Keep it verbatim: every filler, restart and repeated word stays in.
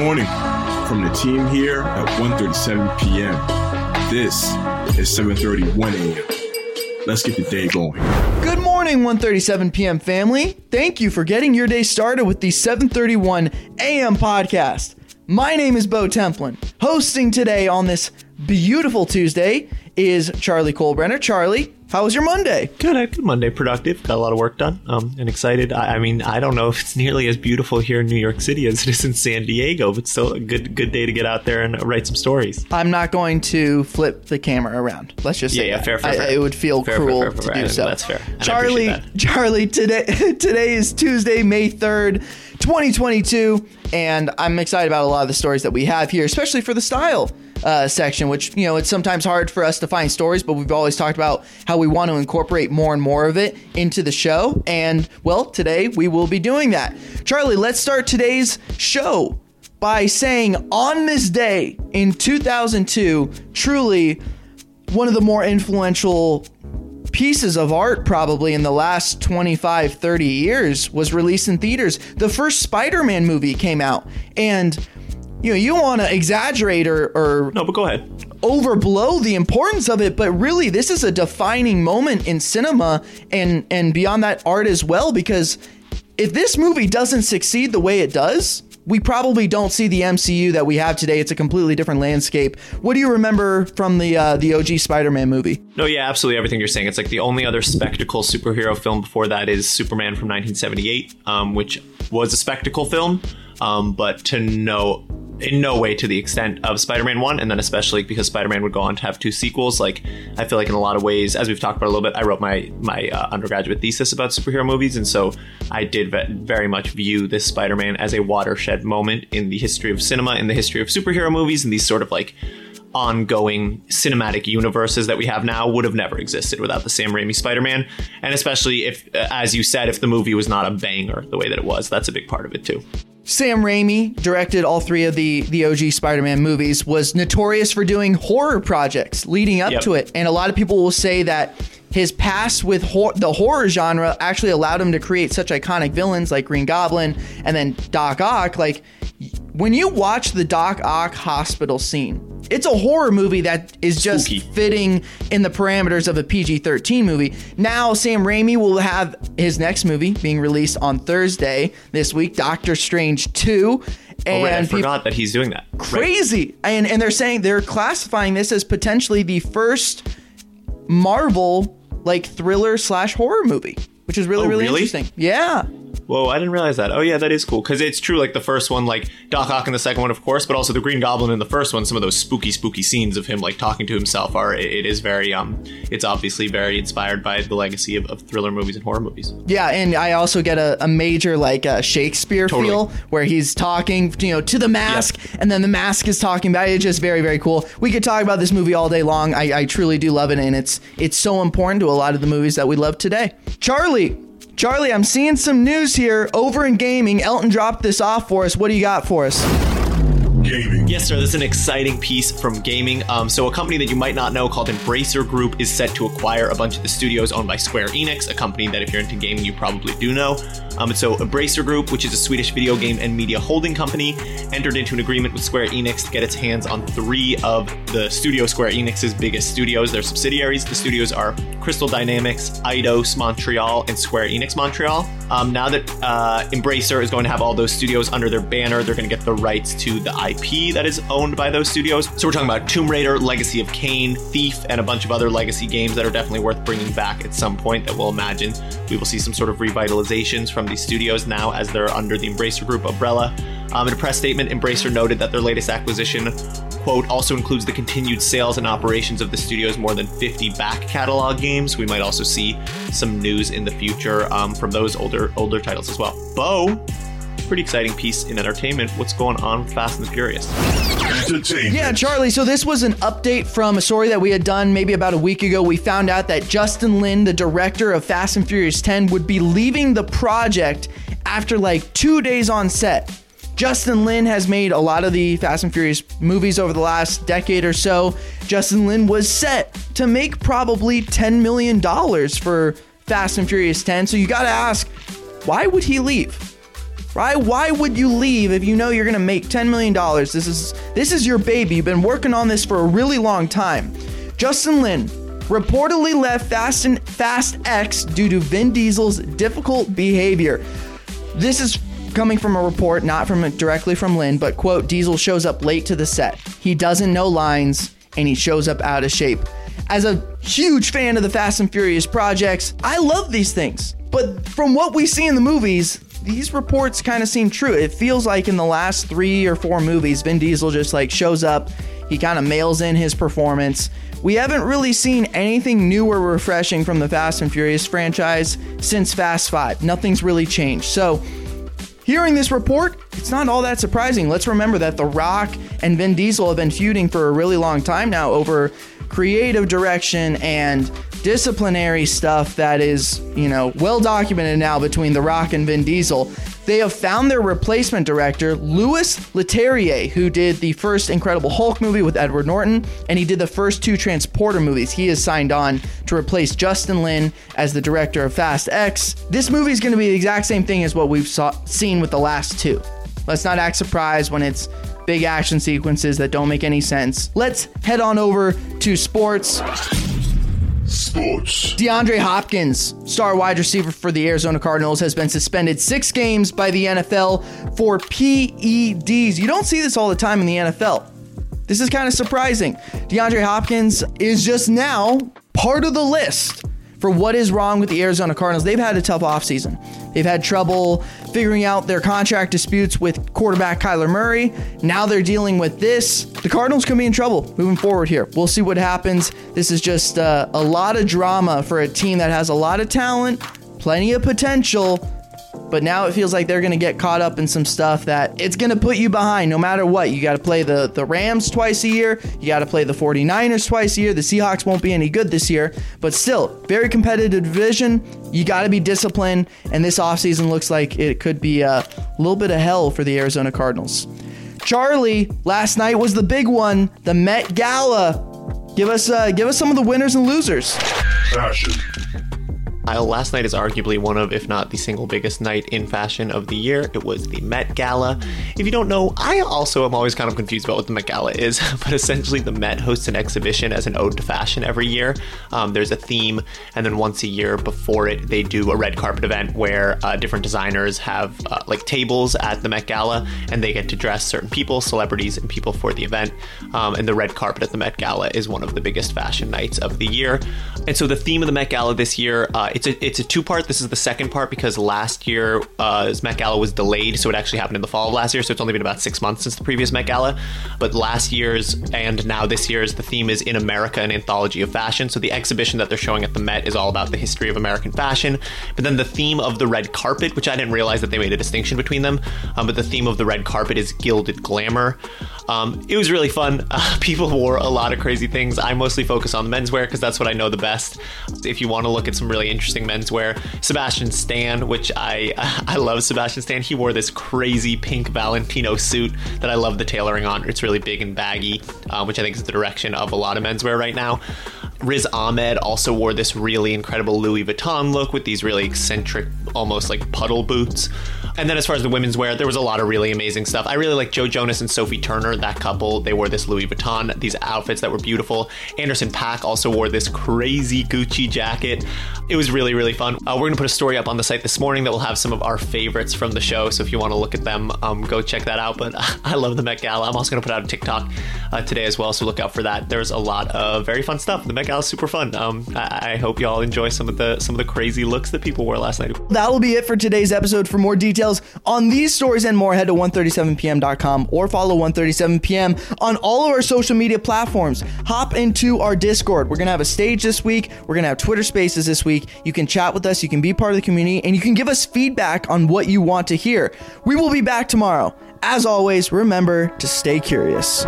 morning from the team here at one thirty-seven p.m. This is seven thirty-one a.m. Let's get the day going. Good morning, one thirty-seven p.m. family. Thank you for getting your day started with the seven thirty-one a.m. podcast. My name is Beau Templin. Hosting today on this beautiful Tuesday is Charlie Kohlbrenner. Charlie, how was your Monday? Good, I had a good Monday. Productive. Got a lot of work done. Um, and excited. I, I mean, I don't know if it's nearly as beautiful here in New York City as it is in San Diego, but still a good good day to get out there and write some stories. I'm not going to flip the camera around. Let's just say yeah, yeah, fair, fair, I, fair. It would feel fair, cruel fair, fair, fair, to do so. That's fair. And Charlie, that. Charlie, today today is Tuesday, May third, twenty twenty-two, and I'm excited about a lot of the stories that we have here, especially for the style Uh, section, which, you know, it's sometimes hard for us to find stories, but we've always talked about how we want to incorporate more and more of it into the show. And well, today we will be doing that. Charlie, let's start today's show by saying on this day in two thousand two, truly one of the more influential pieces of art probably in the last twenty-five, thirty years was released in theaters. The first Spider-Man movie came out, and you know, you want to exaggerate or, or no, but go ahead. Overblow the importance of it, but really this is a defining moment in cinema and, and beyond that art as well, because if this movie doesn't succeed the way it does, we probably don't see the M C U that we have today. It's a completely different landscape. What do you remember from the uh, the O G Spider-Man movie? No, yeah, absolutely everything you're saying. It's like the only other spectacle superhero film before that is Superman from nineteen seventy-eight, um, which was a spectacle film, um, but to no in no way to the extent of Spider-Man one, and then especially because Spider-Man would go on to have two sequels. Like, I feel like in a lot of ways, as we've talked about a little bit, I wrote my my uh, undergraduate thesis about superhero movies, and so I did ve- very much view this Spider-Man as a watershed moment in the history of cinema, in the history of superhero movies, and these sort of like ongoing cinematic universes that we have now would have never existed without the Sam Raimi Spider-Man, and especially if, as you said, if the movie was not a banger the way that it was. That's a big part of it too. Sam Raimi directed all three of the, the O G Spider-Man movies, was notorious for doing horror projects leading up yep. to it. And a lot of people will say that his past with hor- the horror genre actually allowed him to create such iconic villains like Green Goblin and then Doc Ock. Like, when you watch the Doc Ock hospital scene, it's a horror movie that is just spooky, fitting in the parameters of a P G thirteen movie. Now, Sam Raimi will have his next movie being released on Thursday this week, Doctor Strange two. And oh, right, I forgot that he's doing that. Crazy. Right. And and they're saying they're classifying this as potentially the first Marvel like thriller slash horror movie, which is really, oh, really, really interesting. Yeah. Whoa, I didn't realize that. Oh, yeah, that is cool. Because it's true, like, the first one, like, Doc Ock in the second one, of course, but also the Green Goblin in the first one, some of those spooky, spooky scenes of him, like, talking to himself are, it, it is very, um, it's obviously very inspired by the legacy of, of thriller movies and horror movies. Yeah, and I also get a, a major, like, uh, Shakespeare totally. feel, where he's talking, you know, to the mask, yeah. and then the mask is talking back. It's just very, very cool. We could talk about this movie all day long. I, I truly do love it, and it's it's so important to a lot of the movies that we love today. Charlie! Charlie, I'm seeing some news here over in gaming. Elton dropped this off for us. What do you got for us? Gaming. Yes, sir. This is an exciting piece from gaming. Um, so a company that you might not know called Embracer Group is set to acquire a bunch of the studios owned by Square Enix, a company that if you're into gaming, you probably do know. Um, and so Embracer Group, which is a Swedish video game and media holding company, entered into an agreement with Square Enix to get its hands on three of the studio Square Enix's biggest studios, their subsidiaries. The studios are Crystal Dynamics, Eidos Montreal, and Square Enix Montreal. Um, now that uh, Embracer is going to have all those studios under their banner, they're going to get the rights to the I P that is owned by those studios. So we're talking about Tomb Raider, Legacy of Kain, Thief, and a bunch of other legacy games that are definitely worth bringing back at some point that we'll imagine we will see some sort of revitalizations from these studios now as they're under the Embracer Group umbrella. Um, in a press statement, Embracer noted that their latest acquisition, quote, also includes the continued sales and operations of the studio's more than fifty back catalog games. We might also see some news in the future um, from those older older titles as well. Bo, pretty exciting piece in entertainment. What's going on with Fast and the Furious? Yeah, Charlie, so this was an update from a story that we had done maybe about a week ago. We found out that Justin Lin, the director of Fast and Furious ten, would be leaving the project after like two days on set. Justin Lin has made a lot of the Fast and Furious movies over the last decade or so. Justin Lin was set to make probably ten million dollars for Fast and Furious ten. So you got to ask, why would he leave? right? Why would you leave if you know you're going to make ten million dollars? This is this is your baby. You've been working on this for a really long time. Justin Lin reportedly left Fast, and Fast X due to Vin Diesel's difficult behavior. This is coming from a report, not from directly from Lin, but quote, Diesel shows up late to the set. He doesn't know lines, and he shows up out of shape. As a huge fan of the Fast and Furious projects, I love these things. But from what we see in the movies, these reports kind of seem true. It feels like in the last three or four movies, Vin Diesel just like shows up. He kind of mails in his performance. We haven't really seen anything new or refreshing from the Fast and Furious franchise since Fast Five. Nothing's really changed. So hearing this report, it's not all that surprising. Let's remember that The Rock and Vin Diesel have been feuding for a really long time now over creative direction and disciplinary stuff that is, you know, well documented now between The Rock and Vin Diesel. They have found their replacement director, Louis Leterrier, who did the first Incredible Hulk movie with Edward Norton, and he did the first two Transporter movies. He is signed on to replace Justin Lin as the director of Fast X. This movie is going to be the exact same thing as what we've saw, seen with the last two. Let's not act surprised when it's big action sequences that don't make any sense. Let's head on over to sports. Sports. DeAndre Hopkins, star wide receiver for the Arizona Cardinals, has been suspended six games by the N F L for P E Ds. You don't see this all the time in the N F L. This is kind of surprising. DeAndre Hopkins is just now part of the list for what is wrong with the Arizona Cardinals. They've had a tough offseason. They've had trouble figuring out their contract disputes with quarterback Kyler Murray. Now they're dealing with this. The Cardinals could be in trouble moving forward here. We'll see what happens. This is just uh, a lot of drama for a team that has a lot of talent, plenty of potential, but now it feels like they're going to get caught up in some stuff that it's going to put you behind no matter what. You got to play the, the Rams twice a year. You got to play the forty-niners twice a year. The Seahawks won't be any good this year, but still, very competitive division. You got to be disciplined, and this offseason looks like it could be a little bit of hell for the Arizona Cardinals. Charlie, last night was the big one, the Met Gala. Give us, uh, give us some of the winners and losers. Fashion. While last night is arguably one of, if not the single biggest night in fashion of the year, it was the Met Gala. If you don't know, I also am always kind of confused about what the Met Gala is, but essentially the Met hosts an exhibition as an ode to fashion every year. Um, there's a theme, and then once a year before it, they do a red carpet event where uh, different designers have uh, like tables at the Met Gala, and they get to dress certain people, celebrities, and people for the event. Um, and the red carpet at the Met Gala is one of the biggest fashion nights of the year. And so the theme of the Met Gala this year, uh, It's a, it's a two-part. This is the second part because last year's uh, Met Gala was delayed, so it actually happened in the fall of last year, so it's only been about six months since the previous Met Gala. But last year's and now this year's, the theme is In America, an Anthology of Fashion. So the exhibition that they're showing at the Met is all about the history of American fashion. But then the theme of the red carpet, which I didn't realize that they made a distinction between them, um, but the theme of the red carpet is Gilded Glamour. Um, it was really fun. Uh, people wore a lot of crazy things. I mostly focus on the menswear because that's what I know the best. If you want to look at some really interesting Interesting menswear. Sebastian Stan, which I I love Sebastian Stan. He wore this crazy pink Valentino suit that I love the tailoring on. It's really big and baggy, uh, which I think is the direction of a lot of menswear right now. Riz Ahmed also wore this really incredible Louis Vuitton look with these really eccentric, almost like puddle boots. And then as far as the women's wear, there was a lot of really amazing stuff. I really like Joe Jonas and Sophie Turner, that couple. They wore this Louis Vuitton, these outfits that were beautiful. Anderson .Paak also wore this crazy Gucci jacket. It was really, really fun. Uh, we're going to put a story up on the site this morning that will have some of our favorites from the show. So if you want to look at them, um, go check that out. But I love the Met Gala. I'm also going to put out a TikTok uh, today as well. So look out for that. There's a lot of very fun stuff. The Met Gala is super fun. Um, I-, I hope y'all enjoy some of the some of the crazy looks that people wore last night. That'll be it for today's episode. For more details on these stories and more, head to one thirty-seven p m dot com or follow one thirty-seven p m on all of our social media platforms. Hop into our Discord. We're going to have a stage this week. We're going to have Twitter Spaces this week. You can chat with us. You can be part of the community, and you can give us feedback on what you want to hear. We will be back tomorrow. As always, remember to stay curious.